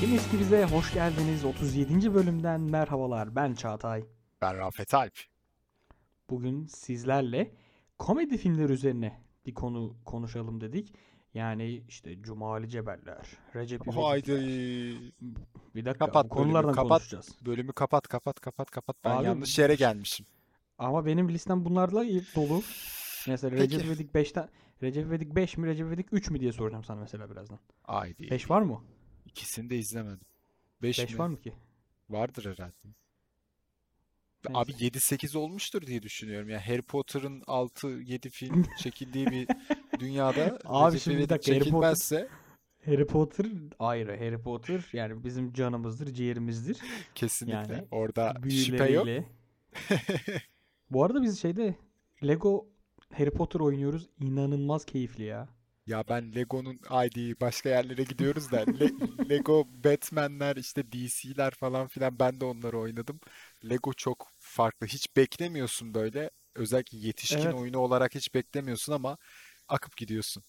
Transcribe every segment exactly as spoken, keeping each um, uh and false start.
Kimiz Ki Biz'e hoş geldiniz. otuz yedinci bölümden merhabalar. Ben Çağatay. Ben Rafet Alp. Bugün sizlerle komedi filmleri üzerine bir konu konuşalım dedik. Yani işte Cumali Cebeller, Recep İvedik. Haydi. Bir dakika. Kapat konulardan kapat, konuşacağız. Bölümü kapat kapat kapat kapat. Ben abi, yanlış yere gelmişim. Ama benim listem bunlarla dolu. Mesela peki. Recep İvedik beşten Recep İvedik beş mi Recep İvedik üç mü diye soracağım sana mesela birazdan. Haydi. beş var mı? İkisini de izlemedim. beş var mı ki? Vardır herhalde. Neyse. Abi yedi sekiz olmuştur diye düşünüyorum. Yani Harry Potter'ın altı yedi film çekildiği bir dünyada abi Recep İvedik dakika, çekilmezse... Harry Potter, Harry Potter ayrı. Harry Potter yani bizim canımızdır, ciğerimizdir. Kesinlikle. Yani, orada şüphe yok. Bu arada biz şeyde Lego Harry Potter oynuyoruz. İnanılmaz keyifli ya. Ya ben Lego'nun I D'yi başka yerlere gidiyoruz da Le- Lego Batman'ler işte D C'ler falan filan ben de onları oynadım. Lego çok farklı. Hiç beklemiyorsun böyle. Özellikle yetişkin evet. oyunu olarak hiç beklemiyorsun ama akıp gidiyorsun.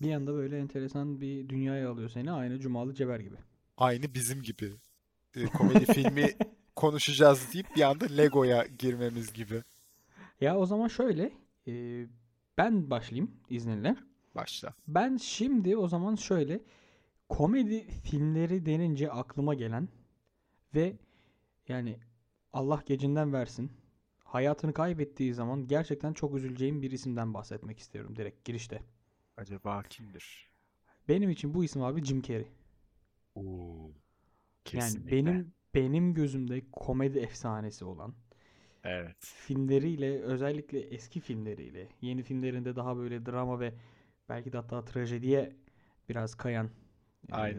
Bir anda böyle enteresan bir dünyaya alıyor seni. Aynı Cumalı Ceber gibi. Aynı bizim gibi. E, komedi filmi konuşacağız deyip bir anda Lego'ya girmemiz gibi. Ya o zaman şöyle. E, ben başlayayım izninle. Başla. Ben şimdi o zaman şöyle komedi filmleri denince aklıma gelen ve yani Allah gecinden versin hayatını kaybettiği zaman gerçekten çok üzüleceğim bir isimden bahsetmek istiyorum direkt girişte. Acaba kimdir? Benim için bu isim abi Jim Carrey. Oo, kesinlikle. Yani benim benim gözümde komedi efsanesi olan. Evet. Filmleriyle özellikle eski filmleriyle yeni filmlerinde daha böyle drama ve belki de hatta trajediye biraz kayan e,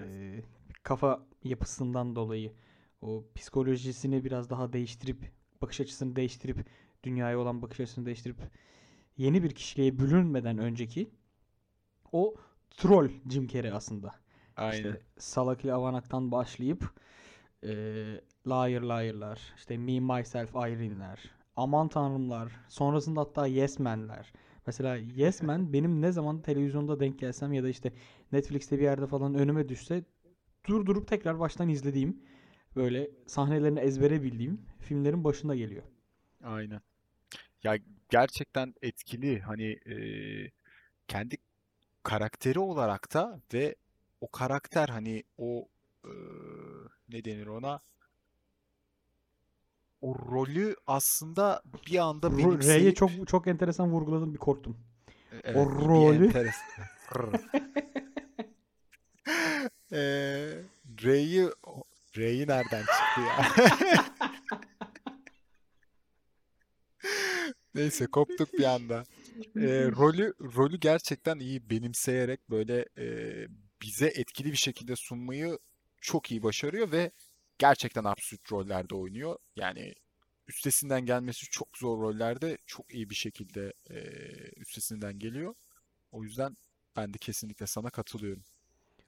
kafa yapısından dolayı o psikolojisini biraz daha değiştirip, bakış açısını değiştirip, dünyaya olan bakış açısını değiştirip yeni bir kişiliğe bölünmeden önceki o troll Jim Carrey aslında. Aynen. İşte Salak ile Avanak'tan başlayıp e, Liar Liar'lar, işte Me, Myself, Irenes'ler, Aman Tanrımlar, sonrasında hatta Yes Man'ler. Mesela Yes Man benim ne zaman televizyonda denk gelsem ya da işte Netflix'te bir yerde falan önüme düşse durdurup tekrar baştan izlediğim böyle sahnelerini ezbere bildiğim filmlerin başında geliyor. Aynen. Ya gerçekten etkili hani e, kendi karakteri olarak da ve o karakter hani o e, ne denir ona? O rolü aslında bir anda benimseyip... R'ye çok çok enteresan vurguladım, bir korktum. Evet, o rolü... e, R'yi... R'yi nereden çıktı ya? Neyse koptuk bir anda. E, rolü rolü gerçekten iyi benimseyerek böyle e, bize etkili bir şekilde sunmayı çok iyi başarıyor ve gerçekten absürt rollerde oynuyor. Yani üstesinden gelmesi çok zor rollerde çok iyi bir şekilde e, üstesinden geliyor. O yüzden ben de kesinlikle sana katılıyorum.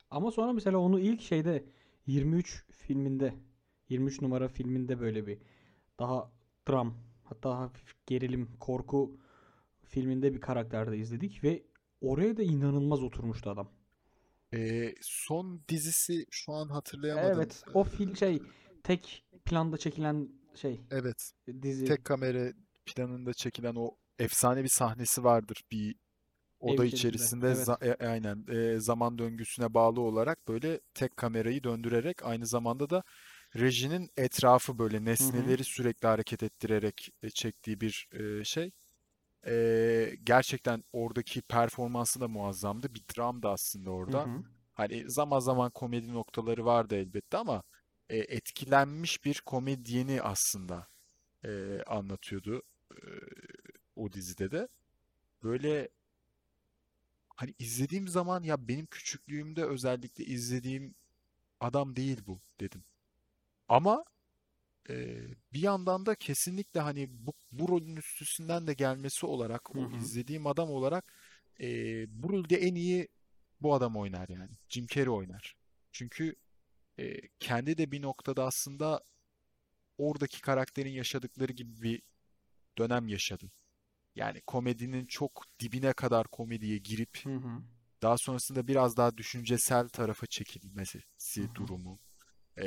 Ama sonra mesela onu ilk şeyde yirmi üç filminde, yirmi üç numara filminde böyle bir daha dram, hatta hafif gerilim, korku filminde bir karakterde izledik ve oraya da inanılmaz oturmuştu adam. Ee, son dizisi şu an hatırlayamadım. Evet, o film şey tek planda çekilen şey. Evet. Dizi. Tek kamera planında çekilen o efsane bir sahnesi vardır bir oda ev içerisinde. Evet. za- e- aynen e- zaman döngüsüne bağlı olarak böyle tek kamerayı döndürerek aynı zamanda da rejinin etrafı böyle nesneleri Hı-hı. sürekli hareket ettirerek çektiği bir e- şey. Ee, gerçekten oradaki performansı da muazzamdı. Bir dram da aslında orada. Hı hı. Hani zaman zaman komedi noktaları vardı elbette ama e, etkilenmiş bir komedyeni aslında e, anlatıyordu e, o dizide de. Böyle hani izlediğim zaman ya benim küçüklüğümde özellikle izlediğim adam değil bu dedim. Ama Ee, bir yandan da kesinlikle hani bu, bu rolün üstünden de gelmesi olarak Hı-hı. o izlediğim adam olarak e, bu rolde en iyi bu adam oynar yani. Jim Carrey oynar. Çünkü e, kendi de bir noktada aslında oradaki karakterin yaşadıkları gibi bir dönem yaşadı. Yani komedinin çok dibine kadar komediye girip Hı-hı. daha sonrasında biraz daha düşüncesel tarafa çekilmesi Hı-hı. durumu. e,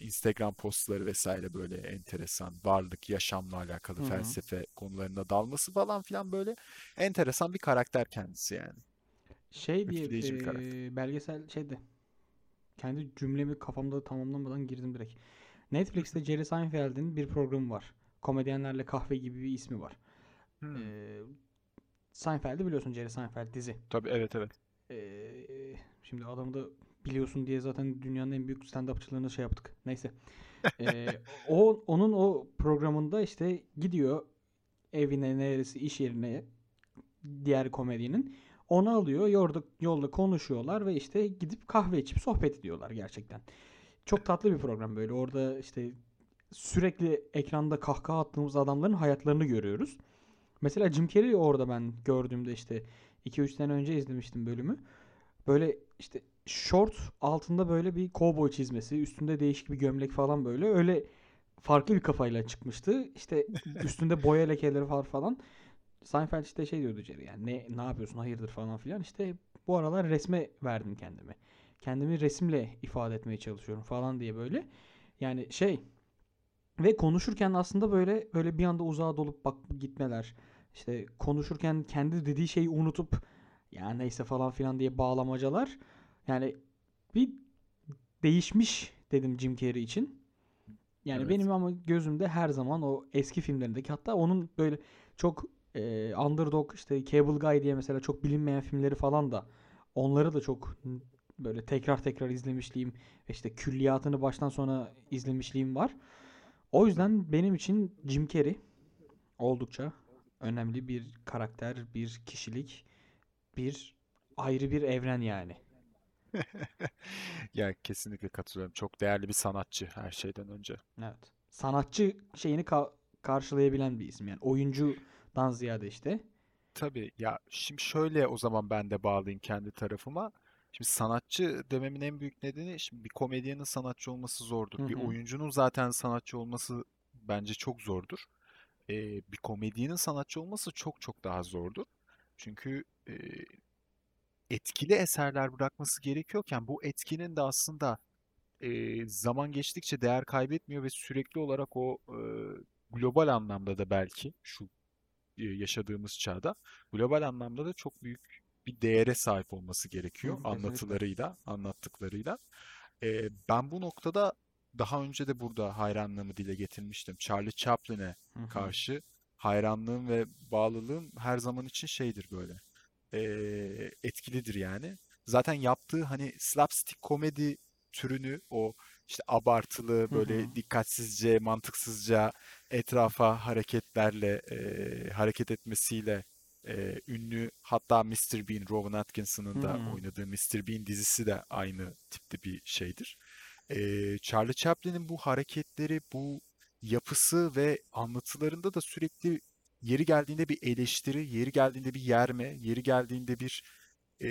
Instagram postları vesaire böyle enteresan varlık, yaşamla alakalı Hı-hı. felsefe konularına dalması falan filan, böyle enteresan bir karakter kendisi yani. Şey diye e, belgesel şeydi. Kendi cümlemi kafamda tamamlamadan girdim direkt. Netflix'te Jerry Seinfeld'in bir programı var. Komedyenlerle Kahve gibi bir ismi var. Hmm. Ee, Seinfeld'i biliyorsun, Jerry Seinfeld dizi. Tabii, evet evet. Ee, şimdi adamı da biliyorsun diye zaten dünyanın en büyük stand-upçılarına şey yaptık. Neyse. Ee, o onun o programında işte gidiyor evine, neresi, iş yerine, diğer komedyenin. Onu alıyor, yolda, yolda konuşuyorlar ve işte gidip kahve içip sohbet ediyorlar gerçekten. Çok tatlı bir program böyle. Orada işte sürekli ekranda kahkaha attığımız adamların hayatlarını görüyoruz. Mesela Jim Carrey orada ben gördüğümde işte iki üç sene önce izlemiştim bölümü. Böyle işte şort altında böyle bir kovboy çizmesi, üstünde değişik bir gömlek falan böyle. Öyle farklı bir kafayla çıkmıştı. İşte üstünde boya lekeleri var falan. Seinfeld işte şey diyordu Jerry, yani ne ne yapıyorsun hayırdır falan filan, işte bu aralar resme verdim kendimi. Kendimi resimle ifade etmeye çalışıyorum falan diye böyle. Yani şey ve konuşurken aslında böyle böyle bir anda uzağa dolup bak gitmeler. İşte konuşurken kendi dediği şeyi unutup ya neyse falan filan diye bağlamacalar. Yani bir değişmiş dedim Jim Carrey için. Yani evet. Benim ama gözümde her zaman o eski filmlerindeki, hatta onun böyle çok E, Underdog, işte Cable Guy diye mesela çok bilinmeyen filmleri falan da, onları da çok böyle tekrar tekrar izlemişliğim, işte külliyatını baştan sona izlemişliğim var. O yüzden benim için Jim Carrey oldukça önemli bir karakter, bir kişilik, bir ayrı bir evren yani. Ya kesinlikle katılıyorum. Çok değerli bir sanatçı her şeyden önce. Evet. Sanatçı şeyini ka- karşılayabilen bir isim yani. Oyuncu dan ziyade işte. Tabii ya, şimdi şöyle o zaman ben de bağlayayım kendi tarafıma. Şimdi sanatçı dememin en büyük nedeni, şimdi bir komedyenin sanatçı olması zordur. Hı hı. Bir oyuncunun zaten sanatçı olması bence çok zordur. Ee, bir komedyenin sanatçı olması çok çok daha zordur. Çünkü e, etkili eserler bırakması gerekiyorken bu etkinin de aslında e, zaman geçtikçe değer kaybetmiyor ve sürekli olarak o e, global anlamda da belki şu yaşadığımız çağda global anlamda da çok büyük bir değere sahip olması gerekiyor. Hı, anlatılarıyla, evet. anlattıklarıyla. Ee, ben bu noktada daha önce de burada hayranlığımı dile getirmiştim. Charlie Chaplin'e Hı-hı. karşı hayranlığım ve bağlılığım her zaman için şeydir böyle. Ee, etkilidir yani. Zaten yaptığı hani slapstick komedi türünü, o işte abartılı böyle Hı-hı. dikkatsizce, mantıksızca etrafa hareketlerle e, hareket etmesiyle e, ünlü. Hatta mister Bean, Rowan Atkinson'ın da Hı-hı. oynadığı mister Bean dizisi de aynı tipte bir şeydir. E, Charlie Chaplin'in bu hareketleri, bu yapısı ve anlatılarında da sürekli yeri geldiğinde bir eleştiri, yeri geldiğinde bir yerme, yeri geldiğinde bir e,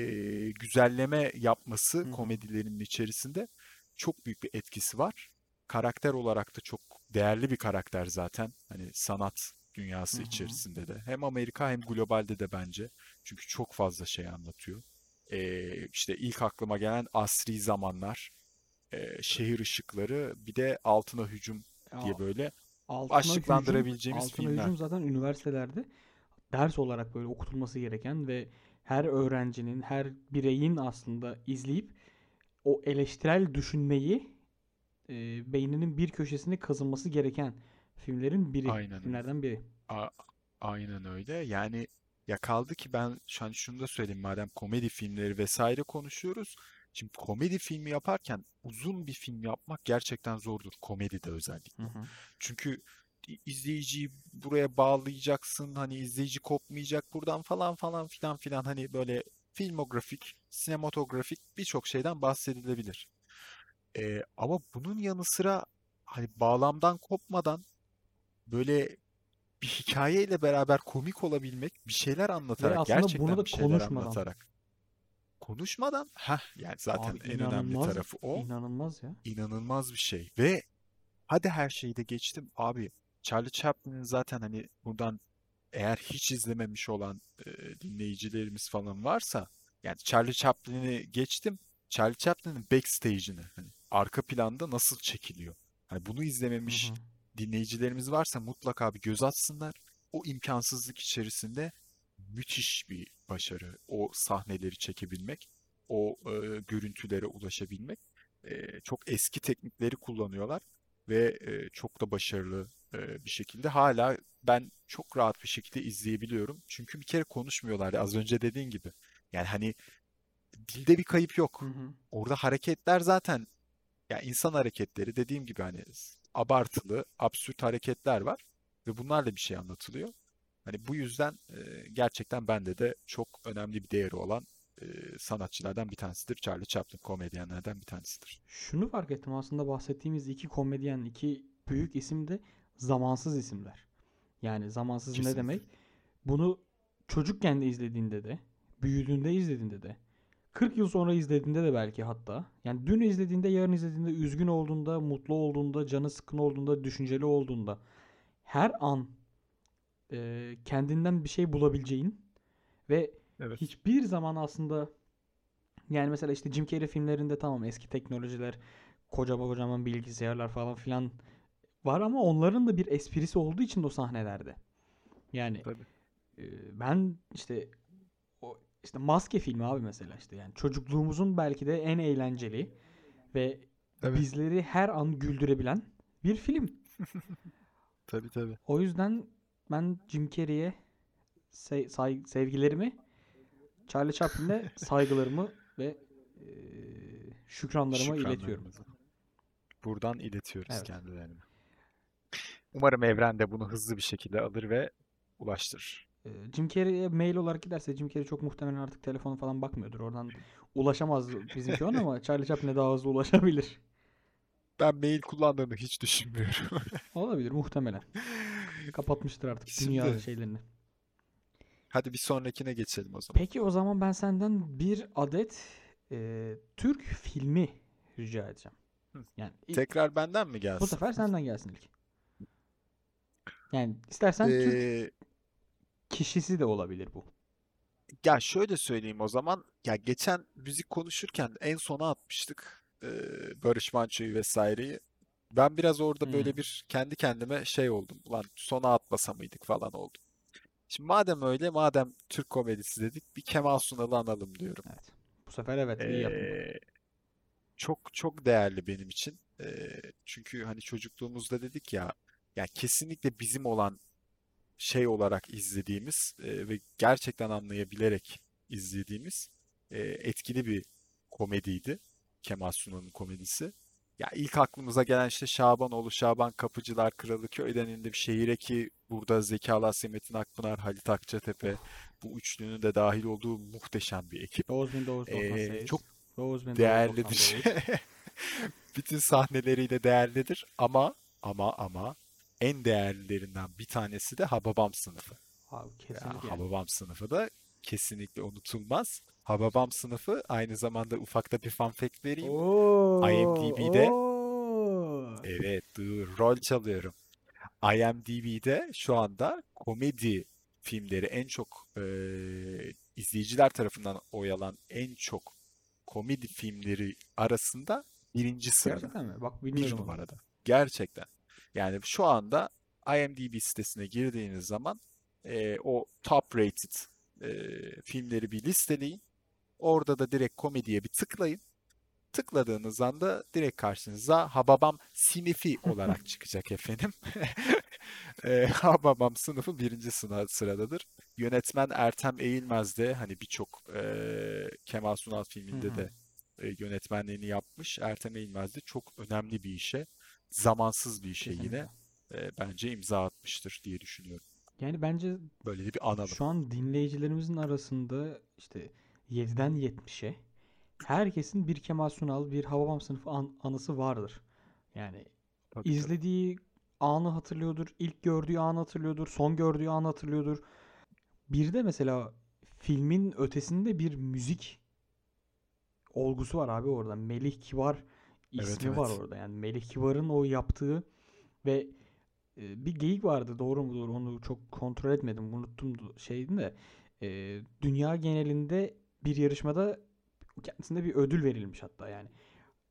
güzelleme yapması Hı-hı. komedilerinin içerisinde çok büyük bir etkisi var. Karakter olarak da çok değerli bir karakter zaten. Hani sanat dünyası Hı-hı. içerisinde de. Hem Amerika hem globalde de bence. Çünkü çok fazla şey anlatıyor. Ee, işte ilk aklıma gelen asri zamanlar, e, şehir ışıkları, bir de altına hücum diye böyle altına başlıklandırabileceğimiz hücum, altına filmler. Altına hücum zaten üniversitelerde ders olarak böyle okutulması gereken ve her öğrencinin, her bireyin aslında izleyip o eleştirel düşünmeyi e, beyninin bir köşesine kazınması gereken filmlerin biri. Aynen. Filmlerden biri. A- Aynen öyle. Yani ya kaldı ki ben şu an şunu da söyleyeyim, madem komedi filmleri vesaire konuşuyoruz. Şimdi komedi filmi yaparken uzun bir film yapmak gerçekten zordur. Komedide özellikle. Hı hı. Çünkü izleyiciyi buraya bağlayacaksın. Hani izleyici kopmayacak buradan falan falan filan filan. Hani böyle filmografik, sinematografik birçok şeyden bahsedilebilir. Ee, ama bunun yanı sıra hani bağlamdan kopmadan böyle bir hikayeyle beraber komik olabilmek, bir şeyler anlatarak, yani gerçekten bunu da bir şeyler konuşmadan. anlatarak. Konuşmadan, heh, yani zaten abi, en önemli tarafı o. İnanılmaz ya. İnanılmaz bir şey. Ve hadi her şeyi de geçtim. Abi Charlie Chaplin'in zaten hani buradan, eğer hiç izlememiş olan e, dinleyicilerimiz falan varsa, yani Charlie Chaplin'i geçtim, Charlie Chaplin'in backstage'ini, hani arka planda nasıl çekiliyor? Yani bunu izlememiş Hı-hı. dinleyicilerimiz varsa mutlaka bir göz atsınlar. O imkansızlık içerisinde müthiş bir başarı. O sahneleri çekebilmek, o e, görüntülere ulaşabilmek. E, çok eski teknikleri kullanıyorlar ve e, çok da başarılı e, bir şekilde. Hala ben çok rahat bir şekilde izleyebiliyorum. Çünkü bir kere konuşmuyorlar. Az önce dediğin gibi. Yani hani dilde bir kayıp yok. Hı hı. Orada hareketler zaten yani insan hareketleri, dediğim gibi hani abartılı, absürt hareketler var ve bunlarla bir şey anlatılıyor. Hani bu yüzden e, gerçekten bende de çok önemli bir değeri olan e, sanatçılardan bir tanesidir. Charlie Chaplin komedyenlerden bir tanesidir. Şunu fark ettim aslında, bahsettiğimiz iki komedyen, iki büyük isim de zamansız isimler. Yani zamansız Kesinlikle. Ne demek? Bunu çocukken de izlediğinde de, büyüdüğünde izlediğinde de, kırk yıl sonra izlediğinde de belki hatta. Yani dün izlediğinde, yarın izlediğinde, üzgün olduğunda, mutlu olduğunda, canı sıkkın olduğunda, düşünceli olduğunda her an e, kendinden bir şey bulabileceğin ve evet. hiçbir zaman aslında yani mesela işte Jim Carrey filmlerinde tamam eski teknolojiler, kocaman kocaman bilgisayarlar falan filan var ama onların da bir esprisi olduğu için o sahnelerde. Yani e, ben işte İşte Maske filmi abi mesela işte yani çocukluğumuzun belki de en eğlenceli ve tabii. bizleri her an güldürebilen bir film. Tabii tabii. O yüzden ben Jim Carrey'e se- say- sevgilerimi, Charlie Chaplin'e saygılarımı ve e, şükranlarımı iletiyorum. Buradan iletiyoruz evet. kendilerine. Umarım evren de bunu hızlı bir şekilde alır ve ulaştırır. Jim Carrey'e mail olarak giderse Jim Carrey çok muhtemelen artık telefonu falan bakmıyordur. Oradan ulaşamaz bizim şu an ama Charlie Chaplin'e daha hızlı ulaşabilir. Ben mail kullandığını hiç düşünmüyorum. Olabilir muhtemelen. Kapatmıştır artık Şimdi, dünya şeylerini. Hadi bir sonrakine geçelim o zaman. Peki o zaman ben senden bir adet e, Türk filmi rica edeceğim. Yani ilk, tekrar benden mi gelsin? Bu sefer senden gelsin ilk. Yani istersen ee... Türk kişisi de olabilir bu. Ya şöyle söyleyeyim o zaman. Ya geçen müzik konuşurken en sona atmıştık e, Barış Manço'yu vesaireyi. Ben biraz orada hmm. böyle bir kendi kendime şey oldum. Ulan sona atmasa mıydık falan oldum. Şimdi madem öyle, madem Türk komedisi dedik, bir Kemal Sunal'ı analım diyorum. Evet. Bu sefer evet iyi ee, yaptın. Çok çok değerli benim için. E, çünkü hani çocukluğumuzda dedik ya, ya kesinlikle bizim olan şey olarak izlediğimiz e, ve gerçekten anlayabilerek izlediğimiz e, etkili bir komediydi. Kemal Sunal'ın komedisi. Ya ilk aklımıza gelen işte Şabanoğlu, Şaban Kapıcılar Kralı, Köyden İndim Şehire ki burada Zeki Alasya, Metin Akpınar, Halit Akçatepe, bu üçlünün de dahil olduğu muhteşem bir ekip. E, çok değerlidir. Bütün sahneleriyle değerlidir ama ama ama en değerlilerinden bir tanesi de Hababam Sınıfı. Abi, yani yani. Hababam Sınıfı da kesinlikle unutulmaz. Hababam Sınıfı aynı zamanda ufakta bir fun fact vereyim. Oo, IMDb'de oo. Evet, dur, rol çalıyorum. IMDb'de şu anda komedi filmleri en çok e, izleyiciler tarafından oyalan en çok komedi filmleri arasında birinci sırada. Gerçekten mi? Bak, bilmiyorum. Bir numarada. Gerçekten. Yani şu anda IMDb sitesine girdiğiniz zaman e, o top rated e, filmleri bir listeleyin. Orada da direkt komediye bir tıklayın. Tıkladığınız anda direkt karşınıza Hababam Sınıfı olarak çıkacak efendim. e, Hababam Sınıfı birinci sıradadır. Yönetmen Ertem Eğilmez de hani birçok e, Kemal Sunal filminde de e, yönetmenliğini yapmış. Ertem Eğilmez de çok önemli bir işe, zamansız bir işe Kesinlikle. yine e, bence imza atmıştır diye düşünüyorum. Yani bence böyle bir analım. Şu an dinleyicilerimizin arasında işte yediden yetmişe herkesin bir Kemal Sunal, bir Hababam Sınıfı an- anısı vardır. Yani Tabii izlediği canım. anı hatırlıyordur, ilk gördüğü anı hatırlıyordur, son gördüğü anı hatırlıyordur. Bir de mesela filmin ötesinde bir müzik olgusu var abi orada. Melih Kibar İsmi evet, evet. var orada. Yani Melih Kibar'ın o yaptığı ve e, bir geyik vardı. Doğru mu? Doğru. Onu çok kontrol etmedim. Unuttum şeydi de. E, dünya genelinde bir yarışmada kendisine bir ödül verilmiş hatta yani.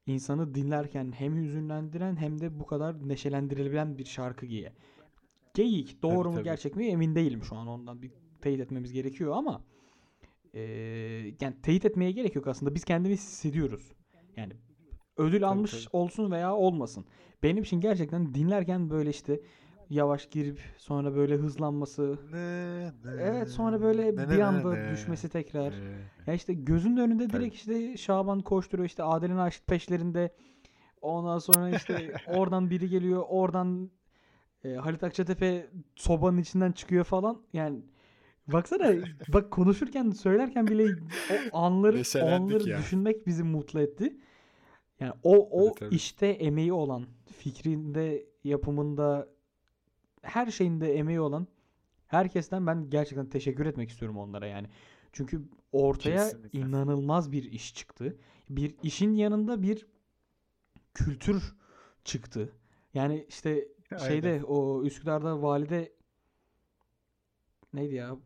insanı dinlerken hem hüzünlendiren hem de bu kadar neşelendirilebilen bir şarkı diye. Geyik doğru tabii, mu tabii. gerçek mi emin değilim şu an, ondan bir teyit etmemiz gerekiyor ama e, yani teyit etmeye gerek yok aslında, biz kendimiz hissediyoruz. Yani ödül tabii, almış tabii. olsun veya olmasın. Benim için gerçekten dinlerken böyle işte yavaş girip sonra böyle hızlanması. Ne, ne, evet sonra böyle ne, bir ne, anda ne, düşmesi tekrar. Ne, ya işte gözünün önünde direkt evet. işte Şaban koşturuyor, işte Adil'in aşk peşlerinde. Ondan sonra işte oradan biri geliyor, oradan e, Halit Akçatepe sobanın içinden çıkıyor falan. Yani baksana bak konuşurken söylerken bile o anları onları ya. Düşünmek bizi mutlu etti. Yani o o evet, evet. işte emeği olan, fikrinde, yapımında, her şeyinde emeği olan herkesten ben gerçekten teşekkür etmek istiyorum onlara yani. Çünkü ortaya kesinlikle. İnanılmaz bir iş çıktı. Bir işin yanında bir kültür çıktı. Yani işte aynen. şeyde o Üsküdar'da valide neydi ya?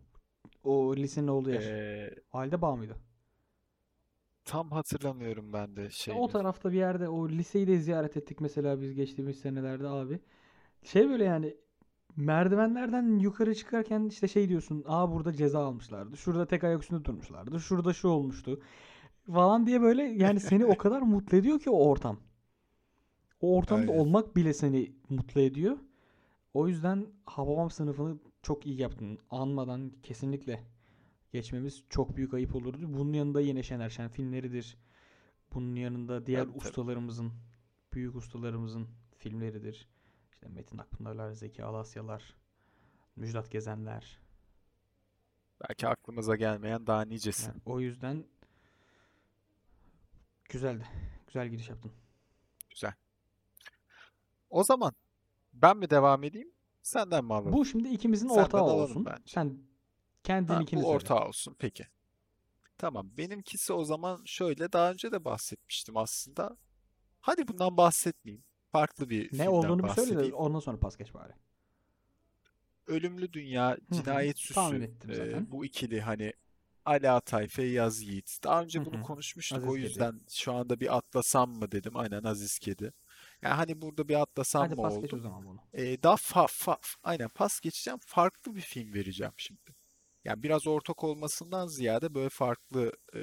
O lisenin olduğu yer. Ee, Valide Bağ mıydı? Tam hatırlamıyorum ben de şeyi. O tarafta bir yerde o liseyi de ziyaret ettik mesela biz geçtiğimiz senelerde abi. Şey böyle yani merdivenlerden yukarı çıkarken işte şey diyorsun, aa burada ceza almışlardı, şurada tek ayak üstünde durmuşlardı, şurada şu olmuştu falan diye böyle yani seni o kadar mutlu ediyor ki o ortam. O ortamda aynen. olmak bile seni mutlu ediyor. O yüzden Hababam Sınıfı'nı çok iyi yaptın. Anmadan kesinlikle geçmemiz çok büyük ayıp olurdu. Bunun yanında yine Şener Şen filmleridir. Bunun yanında diğer evet, ustalarımızın, tabii. büyük ustalarımızın filmleridir. İşte Metin Akpınarlar, Zeki Alasyalar, Müjdat Gezenler. Belki aklımıza gelmeyen daha nicesi. Yani o yüzden güzeldi. Güzel giriş yaptın. Güzel. O zaman ben mi devam edeyim? Senden mi alalım? Bu şimdi ikimizin senden ortağı olsun. Bence. Sen kendin ikiniz. Bu ortağı söyle. Olsun. Peki. Tamam. Benimkisi o zaman şöyle, daha önce de bahsetmiştim aslında. Hadi bundan bahsetmeyeyim. Farklı bir ne olduğunu bir söyle de ondan sonra pas geç bari. Ölümlü Dünya, Cinayet Süsü. E, bu ikili hani Ali Atay, Feyyaz Yiğit. Daha önce bunu konuşmuştuk. Aziz o yüzden Kedi. Şu anda bir atlasam mı dedim. Aynen Aziz Kedi. Yani hani burada bir atlasam hadi mı oldu? Hadi pas geç o zaman bunu. E, daha fa, fa, aynen pas geçeceğim. Farklı bir film vereceğim şimdi. Yani biraz ortak olmasından ziyade böyle farklı e,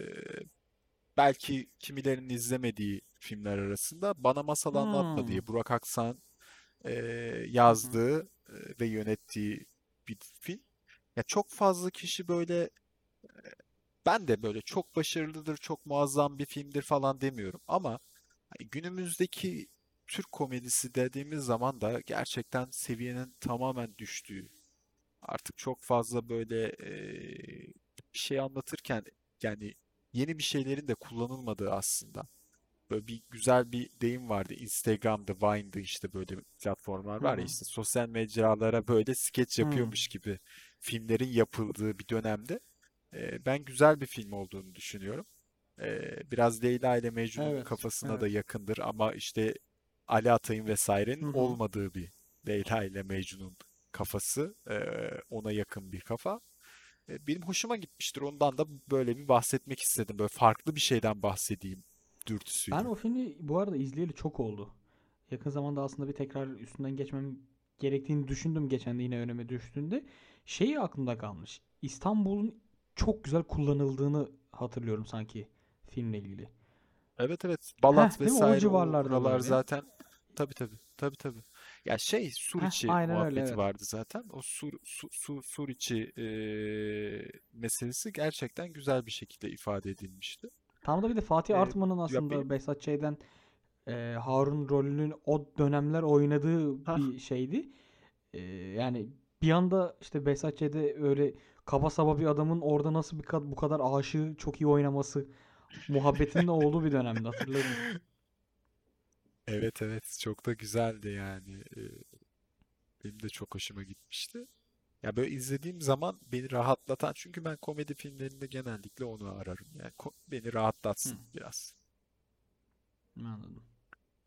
belki kimilerinin izlemediği filmler arasında Bana Masal Anlatma hmm. diye Burak Aksan e, yazdığı hmm. e, ve yönettiği bir film. Ya çok fazla kişi böyle e, ben de böyle çok başarılıdır, çok muazzam bir filmdir falan demiyorum ama hani günümüzdeki Türk komedisi dediğimiz zaman da gerçekten seviyenin tamamen düştüğü, artık çok fazla böyle e, bir şey anlatırken yani yeni bir şeylerin de kullanılmadığı aslında. Böyle bir güzel bir deyim vardı. Instagram'da, Vine'da işte böyle platformlar var ya işte sosyal mecralara böyle skeç yapıyormuş hmm. gibi filmlerin yapıldığı bir dönemde. Ee, ben güzel bir film olduğunu düşünüyorum. Ee, biraz Leyla ile Mecnun'un evet, kafasına evet. da yakındır ama işte Ali Atay'ın vesairenin hmm. olmadığı bir Leyla ile Mecnun'un kafası. Ee, ona yakın bir kafa. Ee, benim hoşuma gitmiştir. Ondan da böyle bir bahsetmek istedim. Böyle farklı bir şeyden bahsedeyim. Dürtüsüydü. Ben o filmi bu arada izleyeli çok oldu. Yakın zamanda aslında bir tekrar üstünden geçmem gerektiğini düşündüm. Geçen de yine önüme düştüğünde. Şeyi aklımda kalmış. İstanbul'un çok güzel kullanıldığını hatırlıyorum sanki filmle ilgili. Evet evet. Balat Heh, vesaire. O civarlarda var zaten. Tabii tabii. Tabii tabii. Ya şey Suriçi Heh, muhabbeti öyle, evet. vardı zaten. O Sur, Sur, Sur, Suriçi e, meselesi gerçekten güzel bir şekilde ifade edilmişti. Tam da bir de Fatih Artman'ın ee, aslında yapayım. Behzat Ç.'den e, Harun rolünün o dönemler oynadığı ha. bir şeydi. E, yani bir anda işte Behzat Ç.'de öyle kaba saba bir adamın orada nasıl bir bu kadar aşığı çok iyi oynaması muhabbetinin olduğu bir dönemde hatırlıyorum. Evet evet çok da güzeldi yani. Benim de çok hoşuma gitmişti. Ya böyle izlediğim zaman beni rahatlatan, çünkü ben komedi filmlerinde genellikle onu ararım. Yani beni rahatlatsın Hı. biraz. Anladım.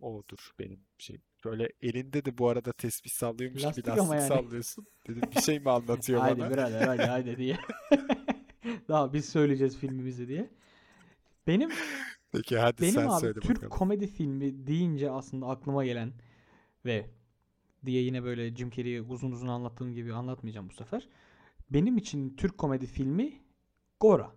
Odur benim şey. Böyle elinde de bu arada tesbih sallıyormuş lastik gibi lastik yani. Sallıyorsun. Dedim bir şey mi anlatıyor bana? Haydi birader haydi haydi diye. Daha biz söyleyeceğiz filmimizi diye. Benim Peki hadi benim sen abi, söyle Türk bakalım. Türk komedi filmi deyince aslında aklıma gelen ve diye yine böyle Jim Carrey'i uzun uzun anlattığım gibi anlatmayacağım bu sefer. Benim için Türk komedi filmi Gora.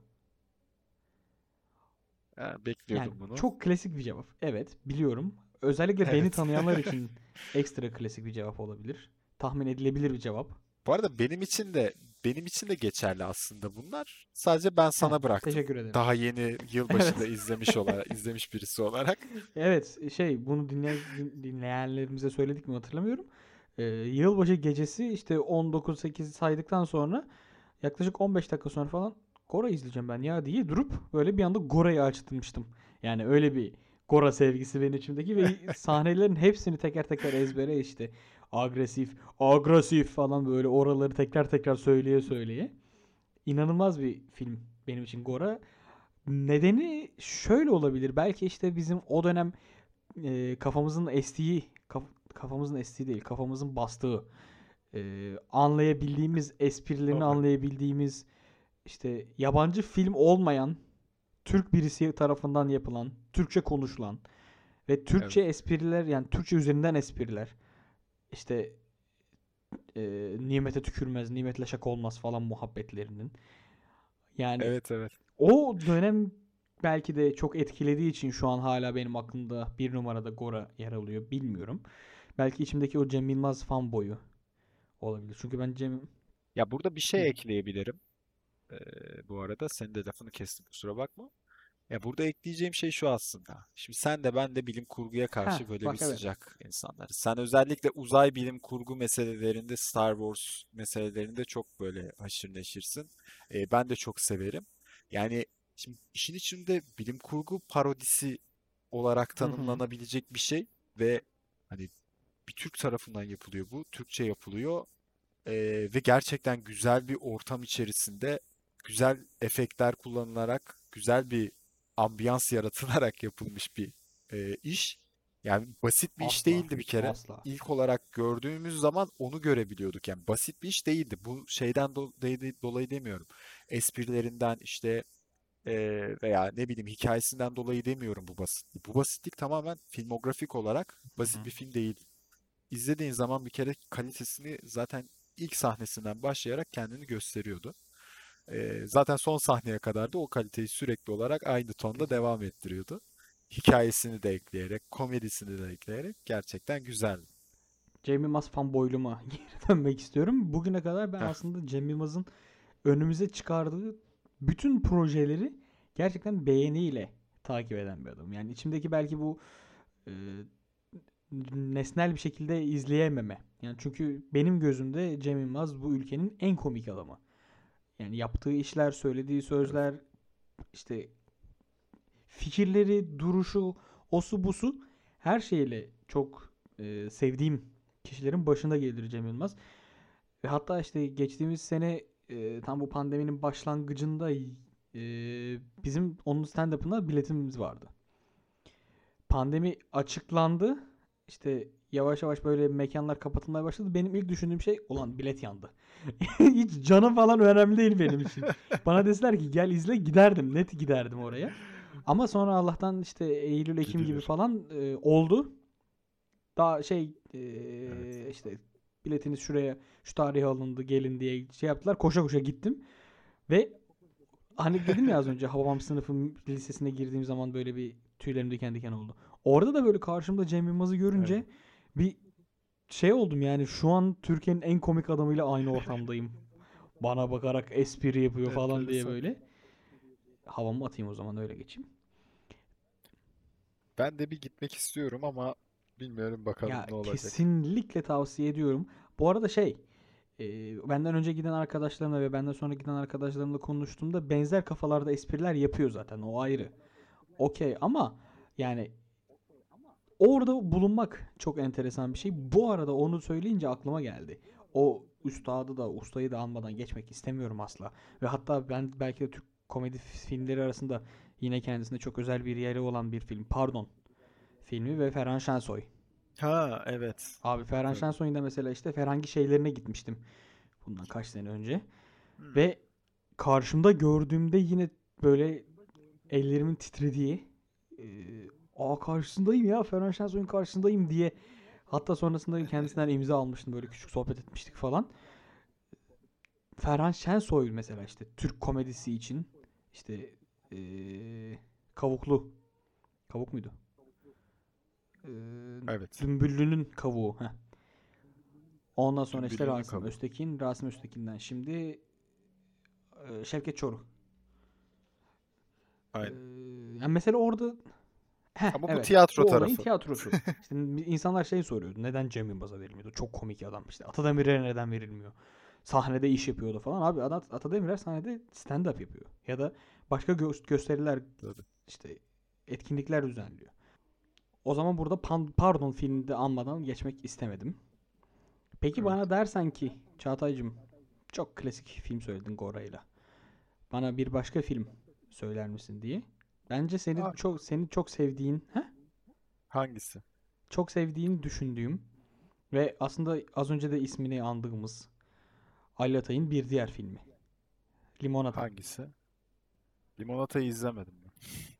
Ha, bekliyordum yani bunu. Çok klasik bir cevap. Evet biliyorum. Özellikle evet. Beni tanıyanlar için ekstra klasik bir cevap olabilir. Tahmin edilebilir bir cevap. Bu arada benim için de benim için de geçerli aslında bunlar. Sadece ben sana ha, bıraktım. Teşekkür ederim. Daha yeni yılbaşında evet. izlemiş olarak, izlemiş birisi olarak. Evet, şey bunu dinleyen, dinleyenlerimize söyledik mi hatırlamıyorum. Ee, yılbaşı gecesi işte on dokuz sekiz saydıktan sonra yaklaşık on beş dakika sonra falan Gora izleyeceğim ben ya diye durup böyle bir anda Gora'yı açtırmıştım. Yani öyle bir Gora sevgisi benim içimdeki ve sahnelerin hepsini teker teker ezbere işte agresif, agresif falan böyle oraları tekrar tekrar söyleye söyleye. İnanılmaz bir film benim için Gora. Nedeni şöyle olabilir. Belki işte bizim o dönem e, kafamızın estiği, kaf, kafamızın estiği değil, kafamızın bastığı, e, anlayabildiğimiz, esprilerini anlayabildiğimiz, işte yabancı film olmayan, Türk birisi tarafından yapılan, Türkçe konuşulan ve Türkçe evet. espriler, yani Türkçe üzerinden espriler. İşte e, nimete tükürmez, nimetle şaka olmaz falan muhabbetlerinin. Yani evet, evet. O dönem belki de çok etkilediği için şu an hala benim aklımda bir numarada Gora yer alıyor. Bilmiyorum. Belki içimdeki o Cem Yılmaz fanboyu olabilir. Çünkü ben Cem... Ya burada bir şey Hı. ekleyebilirim. Ee, bu arada senin de lafını kestim, kusura bakma. Ya burada ekleyeceğim şey şu aslında. Şimdi sen de ben de bilim kurguya karşı ha, böyle bak, bir evet. sıcak insanlarız. Sen özellikle uzay bilim kurgu meselelerinde, Star Wars meselelerinde çok böyle haşır neşirsin. Ee, ben de çok severim. Yani şimdi işin içinde bilim kurgu parodisi olarak tanımlanabilecek Hı-hı. bir şey ve hani bir Türk tarafından yapılıyor bu. Türkçe yapılıyor ee, ve gerçekten güzel bir ortam içerisinde güzel efektler kullanılarak güzel bir ambiyans yaratılarak yapılmış bir e, iş. Yani basit bir asla, iş değildi bir kere. Asla. İlk olarak gördüğümüz zaman onu görebiliyorduk. Yani basit bir iş değildi. Bu şeyden dolayı, dolayı demiyorum. Esprilerinden işte e, veya ne bileyim hikayesinden dolayı demiyorum bu basitlik. Bu basitlik tamamen filmografik olarak basit Hı. bir film değil. İzlediğin zaman bir kere kalitesini zaten ilk sahnesinden başlayarak kendini gösteriyordu. Zaten son sahneye kadar da o kaliteyi sürekli olarak aynı tonda devam ettiriyordu. Hikayesini de ekleyerek, komedisini de ekleyerek gerçekten güzeldi. Cem Yılmaz fanboyluma geri dönmek istiyorum. Bugüne kadar ben Heh. aslında Cem Yılmaz'ın önümüze çıkardığı bütün projeleri gerçekten beğeniyle takip eden bir adam. Yani içimdeki belki bu e, nesnel bir şekilde izleyememe. Yani çünkü benim gözümde Cem Yılmaz bu ülkenin en komik adamı. Yani yaptığı işler, söylediği sözler, işte fikirleri, duruşu, osu busu her şeyle çok e, sevdiğim kişilerin başında gelir Cem Yılmaz. Ve hatta işte geçtiğimiz sene e, tam bu pandeminin başlangıcında e, bizim onun stand-up'ına biletimiz vardı. Pandemi açıklandı. İşte yavaş yavaş böyle mekanlar kapatılmaya başladı. Benim ilk düşündüğüm şey, ulan bilet yandı. Hiç canım falan önemli değil benim için. Bana deseler ki gel izle, giderdim. Net giderdim oraya. Ama sonra Allah'tan işte Eylül, Ekim Gidilir. gibi falan e, oldu. Daha şey e, evet. işte biletiniz şuraya, şu tarihe alındı, gelin diye şey yaptılar. Koşa koşa gittim. Ve hani dedim ya az önce Hababam Sınıfı lisesine girdiğim zaman böyle bir tüylerim diken diken oldu. Orada da böyle karşımda Cem Yılmaz'ı görünce evet. bir şey oldum, yani şu an Türkiye'nin en komik adamıyla aynı ortamdayım. Bana bakarak espri yapıyor evet, falan diye böyle. Havamı atayım o zaman, öyle geçeyim. Ben de bir gitmek istiyorum ama bilmiyorum bakalım ya, ne olacak. Kesinlikle tavsiye ediyorum. Bu arada şey, e, benden önce giden arkadaşlarımla ve benden sonra giden arkadaşlarımla konuştuğumda benzer kafalarda espriler yapıyor zaten, o ayrı. Okey ama yani orada bulunmak çok enteresan bir şey. Bu arada onu söyleyince aklıma geldi. O üstadı da, ustayı da anmadan geçmek istemiyorum asla. Ve hatta ben belki de Türk komedi filmleri arasında yine kendisinde çok özel bir yeri olan bir film. Pardon filmi ve Ferhan Şensoy. Ha evet. Abi Ferhan evet. Şensoy'un da mesela işte Ferhangi şeylerine gitmiştim. Bundan kaç sene önce. Hmm. Ve karşımda gördüğümde yine böyle ellerimin titrediği e, aa karşısındayım ya, Ferhan Şensoy'un karşısındayım diye. Hatta sonrasında kendisinden imza almıştım, böyle küçük sohbet etmiştik falan. Ferhan Şensoy mesela işte Türk komedisi için işte e, kavuklu, kavuk muydu? E, evet. Zümbüllü'nün kavuğu. Heh. Ondan sonra işte Rasim kabuğu. Öztekin, Rasim Öztekin'den şimdi e, Şevket Çoruh. Aynen. E, yani mesela orada... Heh, ama bu evet, tiyatro bu tarafı. Tiyatrosu. İşte insanlar şey soruyordu. Neden Cem Yılmaz'a verilmiyordu? Çok komik adam işte. Ata Demirer'e neden verilmiyor? Sahnede iş yapıyordu falan. Abi Ata Demirer sahnede stand-up yapıyor. Ya da başka gö- gösteriler evet. işte etkinlikler düzenliyor. O zaman burada pan- pardon filmini de anmadan geçmek istemedim. Peki evet. Bana dersen ki Çağatay'cığım çok klasik film söyledin Gora'yla. Bana bir başka film söyler misin diye. Bence seni Abi. çok seni çok sevdiğin, he? Hangisi? Çok sevdiğini düşündüğüm ve aslında az önce de ismini andığımız Ali Atay'ın bir diğer filmi. Limonata. Hangisi? Limonata'yı izlemedim ben.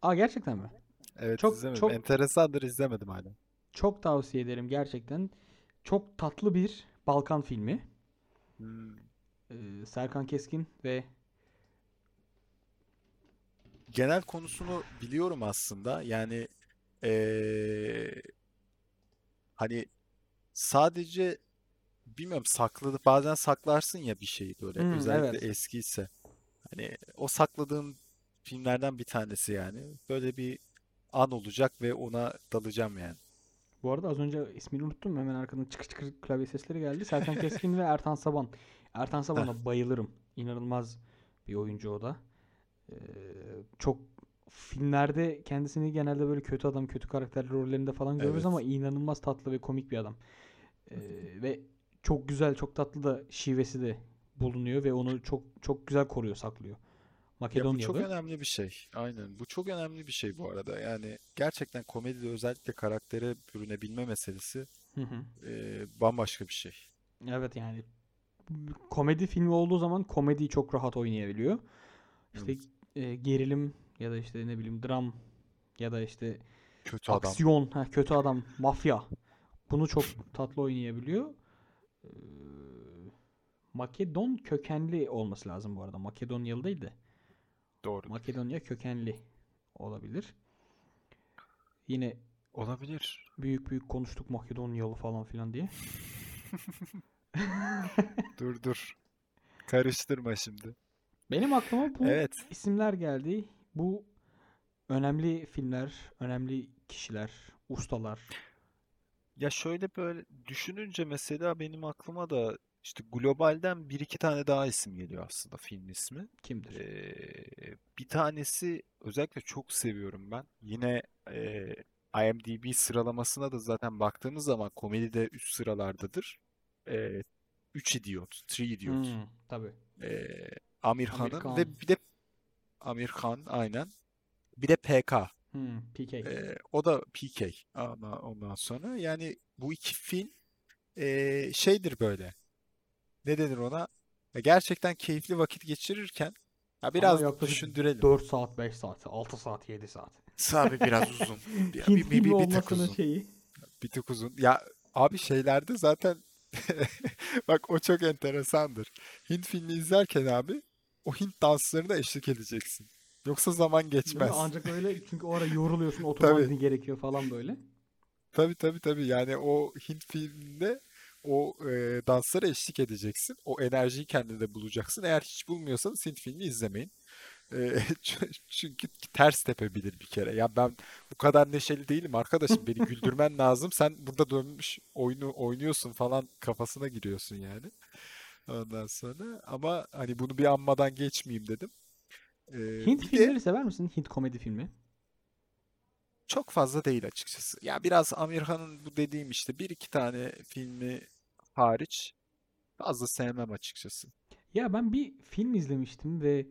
Aa gerçekten mi? Evet çok, izlemedim. Çok, enteresandır, izlemedim hala. Çok tavsiye ederim gerçekten. Çok tatlı bir Balkan filmi. Hmm. Ee, Serkan Keskin ve genel konusunu biliyorum aslında. Yani ee, hani sadece bilmiyorum sakladı. Bazen saklarsın ya bir şeyi böyle. Hmm, özellikle evet. Eskiyse. Hani o sakladığım filmlerden bir tanesi yani. Böyle bir an olacak ve ona dalacağım yani. Bu arada az önce ismini unuttum. Hemen arkadan çıkır çıkır klavye sesleri geldi. Serkan Keskin ve Ertan Saban. Ertan Saban'a bayılırım. İnanılmaz bir oyuncu o da. Ee, çok filmlerde kendisini genelde böyle kötü adam, kötü karakter rollerinde falan görürüz evet. Ama inanılmaz tatlı ve komik bir adam. Ee, ve çok güzel, çok tatlı da şivesi de bulunuyor ve onu çok çok güzel koruyor, saklıyor. Makedonyalı. Ya bu çok önemli bir şey. Aynen. Bu çok önemli bir şey bu arada. Yani gerçekten komedide özellikle karaktere bürünebilme meselesi hı hı. E, bambaşka bir şey. Evet yani komedi filmi olduğu zaman komediyi çok rahat oynayabiliyor. İşte evet. e, gerilim ya da işte ne bileyim dram ya da işte kötü aksiyon, adam. Heh, kötü adam, mafya. Bunu çok tatlı oynayabiliyor. Ee, Makedon kökenli olması lazım bu arada. Makedonyalı değil de. Doğru. Makedonya kökenli olabilir. Yine olabilir. Büyük büyük konuştuk Makedonyalı falan filan diye. Dur dur. Karıştırma şimdi. Benim aklıma bu evet. isimler geldi. Bu önemli filmler, önemli kişiler, ustalar. Ya şöyle böyle düşününce mesela benim aklıma da işte globalden bir iki tane daha isim geliyor aslında film ismi. Kimdir? Ee, bir tanesi özellikle çok seviyorum ben. Yine e, IMDb sıralamasına da zaten baktığımız zaman komedide üst sıralardadır. Ee, üç idiot, three idiot. Hmm, tabii. Ee, Aamir Khan'ın ve bir de Aamir Khan aynen. Bir de P K. Hmm, P K. Ee, o da P K. Ama ondan sonra yani bu iki film e, şeydir böyle. Ne denir ona? Ya gerçekten keyifli vakit geçirirken ya biraz düşündürelim. dört saat, beş saat, altı saat, yedi saat. Tabii biraz uzun. Ya, bir bir, bir, bir tık uzun. Şeyi. Bir tık uzun. Ya abi şeylerde zaten bak o çok enteresandır. Hint filmi izlerken abi o Hint danslarına eşlik edeceksin. Yoksa zaman geçmez. Ancak öyle çünkü o ara yoruluyorsun, oturman gerekiyor falan böyle. Tabii tabii tabii yani o Hint filminde o e, danslara eşlik edeceksin. O enerjiyi kendinde bulacaksın. Eğer hiç bulmuyorsanız Hint filmi izlemeyin. E, çünkü ters tepebilir bir kere. Ya ben bu kadar neşeli değilim arkadaşım. Beni güldürmen lazım. Sen burada dönmüş oyunu oynuyorsun falan kafasına giriyorsun yani. Ondan sonra ama hani bunu bir anmadan geçmeyeyim dedim. Ee, Hint filmleri de, sever misin? Hint komedi filmi? Çok fazla değil açıkçası. Ya biraz Aamir Khan'ın bu dediğim işte bir iki tane filmi hariç fazla sevmem açıkçası. Ya ben bir film izlemiştim ve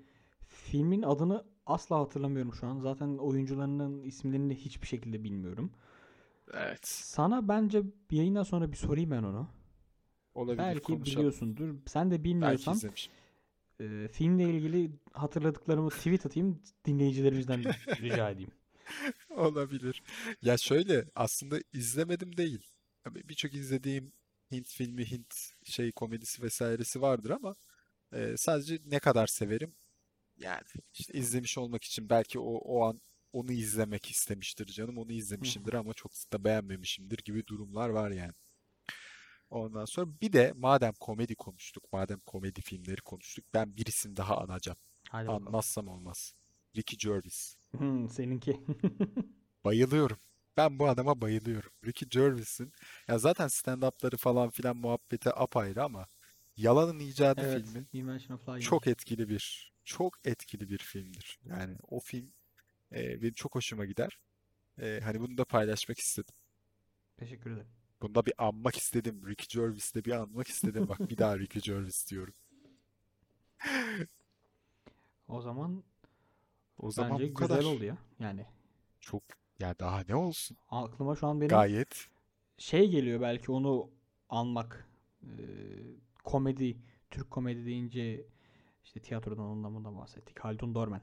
filmin adını asla hatırlamıyorum şu an. Zaten oyuncularının isimlerini hiçbir şekilde bilmiyorum. Evet. Sana bence yayından sonra bir sorayım ben onu. Olabilir, belki konuşalım. Biliyorsundur. Sen de bilmiyorsan. Belki izlemişim. E, filmle ilgili hatırladıklarımı tweet atayım, dinleyicilerimizden rica edeyim. Olabilir. Ya şöyle aslında izlemedim değil. Tabii birçok izlediğim Hint filmi, Hint şey komedisi vesairesi vardır ama e, sadece ne kadar severim? Yani işte izlemiş olmak için belki o o an onu izlemek istemiştir canım. Onu Hı. izlemişimdir ama çok da beğenmemişimdir gibi durumlar var yani. Ondan sonra bir de madem komedi konuştuk, madem komedi filmleri konuştuk, ben bir isim daha anacağım. Hadi bakalım. Anmazsam olmaz. Ricky Gervais. Hmm, seninki. Bayılıyorum. Ben bu adama bayılıyorum. Ricky Gervais'in ya zaten stand-up'ları falan filan muhabbeti apayrı ama Yalanın İcadı Evet. filmi Invention of Lying. çok etkili bir çok etkili bir filmdir. Yani o film e, benim çok hoşuma gider. E, hani bunu da paylaşmak istedim. Teşekkür ederim. Bunu da bir anmak istedim. Ricky Gervais'le bir anmak istedim. Bak bir daha Ricky Gervais diyorum. O zaman O zaman bence bu güzel kadar. oldu ya. Yani Çok ya daha ne olsun? aklıma şu an benim Gayet. şey geliyor, belki onu anmak. Ee, komedi, Türk komedi deyince işte tiyatrodan ondan bundan bahsettik. Haldun Dorman.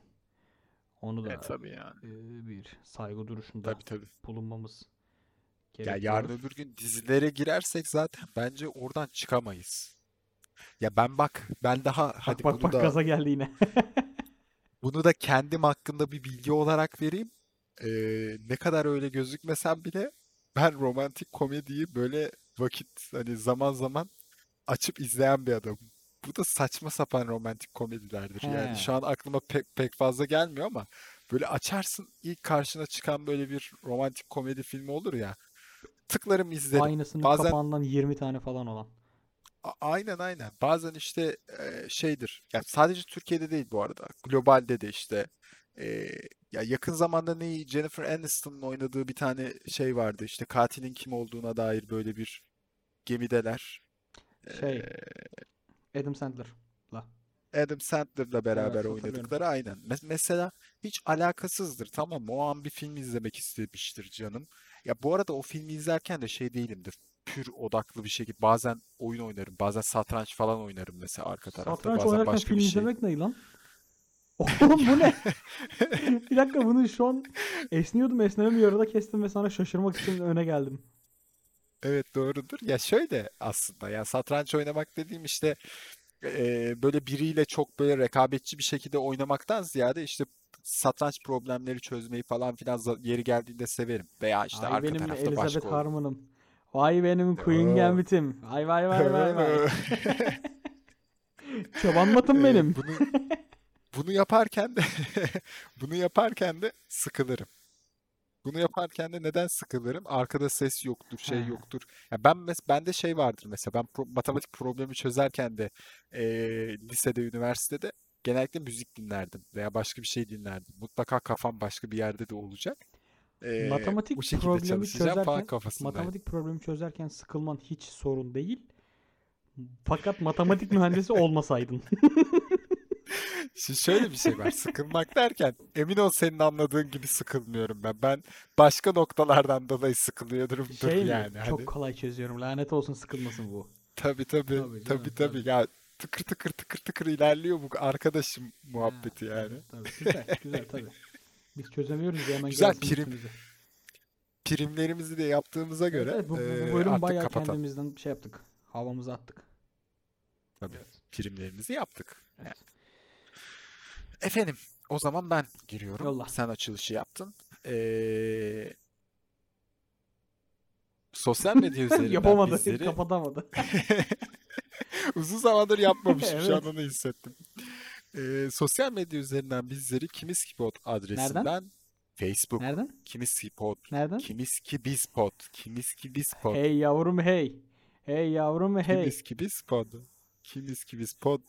Onu da E tabii yani. e, bir saygı duruşunda Tabii tabii. bulunmamız Ya gerekiyor. yarın öbür gün dizilere girersek zaten bence oradan çıkamayız. Ya ben bak ben daha Bak hadi bak bunu bak da gaza geldi yine. Bunu da kendim hakkında bir bilgi olarak vereyim. Ee, ne kadar öyle gözükmesem bile ben romantik komediyi böyle vakit hani zaman zaman açıp izleyen bir adamım. Bu da saçma sapan romantik komedilerdir. Yani He. şu an aklıma pek pek fazla gelmiyor ama böyle açarsın ilk karşına çıkan böyle bir romantik komedi filmi olur ya. Tıklarım izlerim. Aynısının Bazen kapağından yirmi tane falan olan. A- Aynen aynen. Bazen işte e, şeydir. Ya sadece Türkiye'de değil bu arada. Globalde de işte e, ya yakın zamanda neyi Jennifer Aniston'un oynadığı bir tane şey vardı. İşte katilin kim olduğuna dair böyle bir gemideler. Şey, Adam Sandler'la. E, Adam Sandler'la beraber Evet, hatırlıyorum. oynadıkları aynen. Mes- mesela hiç alakasızdır, tamam mı? O an bir film izlemek istemiştir canım. Ya bu arada o filmi izlerken de şey değilimdir. Pür odaklı bir şekilde bazen oyun oynarım. Bazen satranç falan oynarım mesela arka tarafta. Satranç Bazen oynarken başka film bir şey. izlemek ne lan? Oğlum bu ne? Bir dakika, bunu şu an esniyordum, esnememi yarıda kestim ve sana şaşırmak için öne geldim. Evet doğrudur. Ya şöyle aslında ya satranç oynamak dediğim işte e, böyle biriyle çok böyle rekabetçi bir şekilde oynamaktan ziyade işte satranç problemleri çözmeyi falan filan za- yeri geldiğinde severim. Veya işte Ay arka benim tarafta başka Elizabeth oyun. Harmon'um. Vay benim Queen Oo. Gambit'im. Ay vay vay vay vay. Çoban matım Ee, benim. bunu bunu yaparken de bunu yaparken de sıkılırım. Bunu yaparken de neden sıkılırım? Arkada ses yoktur, şey Ha. yoktur. Ya ben mes- bende şey vardır mesela. Ben pro- matematik problemi çözerken de eee, lisede, üniversitede genellikle müzik dinlerdim veya başka bir şey dinlerdim. Mutlaka kafam başka bir yerde de olacak. Eee, bu Matematik şekilde problemi çalışacağım falan çözerken kafasındaydım. matematik problemi çözerken sıkılman hiç sorun değil. Fakat matematik mühendisi olmasaydın. Şimdi şöyle bir şey var. Sıkılmak derken emin ol senin anladığın gibi sıkılmıyorum ben. Ben başka noktalardan dolayı sıkılıyorumdur Şey mi? yani. Çok Hani kolay çözüyorum. Lanet olsun, sıkılmasın bu. tabii tabii Tabii tabii canım, tabii. tabii. Ya tıkır tıkır tıkır tıkır ilerliyor bu arkadaşım Ha, muhabbeti yani. tabii tabii. Güzel, güzel tabii. Biz çözemiyoruz ya, hemen Güzel gelsin prim üstümüze. primlerimizi de yaptığımıza Evet göre evet bu, bu bu eee, bölüm artık bayağı kapatalım. kendimizden şey yaptık. Havamızı attık. Tabii Evet. primlerimizi yaptık. Evet. Efendim, o zaman ben giriyorum. Yolla. Sen açılışı yaptın. Eee, sosyal medya üzerinden Yapamadı. bizleri Kapatamadı. uzun zamandır yapmamışım. Şu an Evet. onu hissettim. Eee, sosyal medya üzerinden bizleri Kimiz Ki Pod Nereden? adresinden Facebook, Nereden? Kimiz Ki Pod, Nereden? Kimiz Ki Biz Pod, Kimiz Ki Biz Pod, Hey yavrum hey. Hey yavrum hey. Kimiz Ki Biz Pod, Kimiz Ki Biz Pod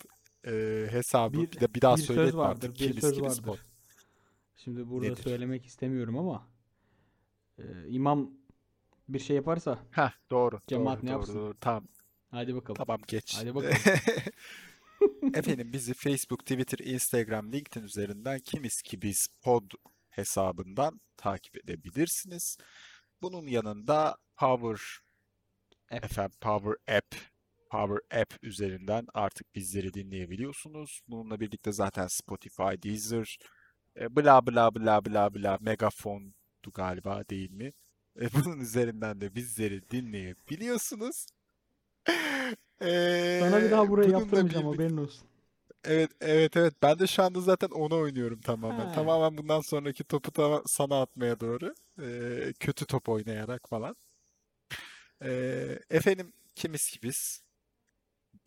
eee, hesabı. Bir Bir de bir daha bir söz söyletme artık. vardır, bir Kimiz söz Ki Biz Pod vardır. Şimdi burada nedir? söylemek istemiyorum ama e, imam bir şey yaparsa Ha doğru cemaat doğru ne doğru yapsın? doğru tamam Hadi bakalım. tamam geç. Hadi bakalım. Efendim bizi Facebook, Twitter, Instagram, LinkedIn üzerinden Kimiz Ki Biz Pod hesabından takip edebilirsiniz. Bunun yanında Power App. F M, Power App, Power App üzerinden artık bizleri dinleyebiliyorsunuz. Bununla birlikte zaten Spotify, Deezer, e, bla bla bla bla bla, Megafon, yoktu galiba, değil mi? E, bunun üzerinden de bizleri dinleyebiliyorsunuz. E, Sana bir daha buraya yaptırmayacağım, haberin olsun. Evet evet evet. Ben de şu anda zaten onu oynuyorum tamamen. He. Tamamen bundan sonraki topu da sana atmaya doğru. Ee, kötü top oynayarak falan. Ee, efendim Kimiz Ki Biz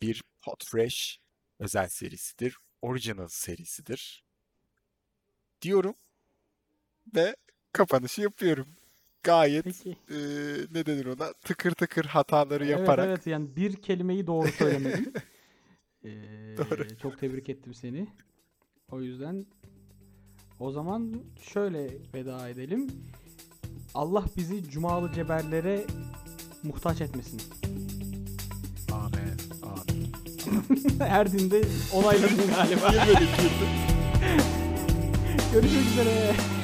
bir Hot Fresh özel serisidir. Original serisidir. Diyorum ve kapanışı yapıyorum. Gayet e, ne denir ona? Tıkır tıkır hataları evet, yaparak. Evet yani bir kelimeyi doğru söylemedim. Ee, Doğru. Çok tebrik ettim seni. O yüzden o zaman şöyle veda edelim. Allah bizi Cumalı Ceberlere muhtaç etmesin. Amin. Amin. Erdin'de olayladın galiba. Görüşmek üzere.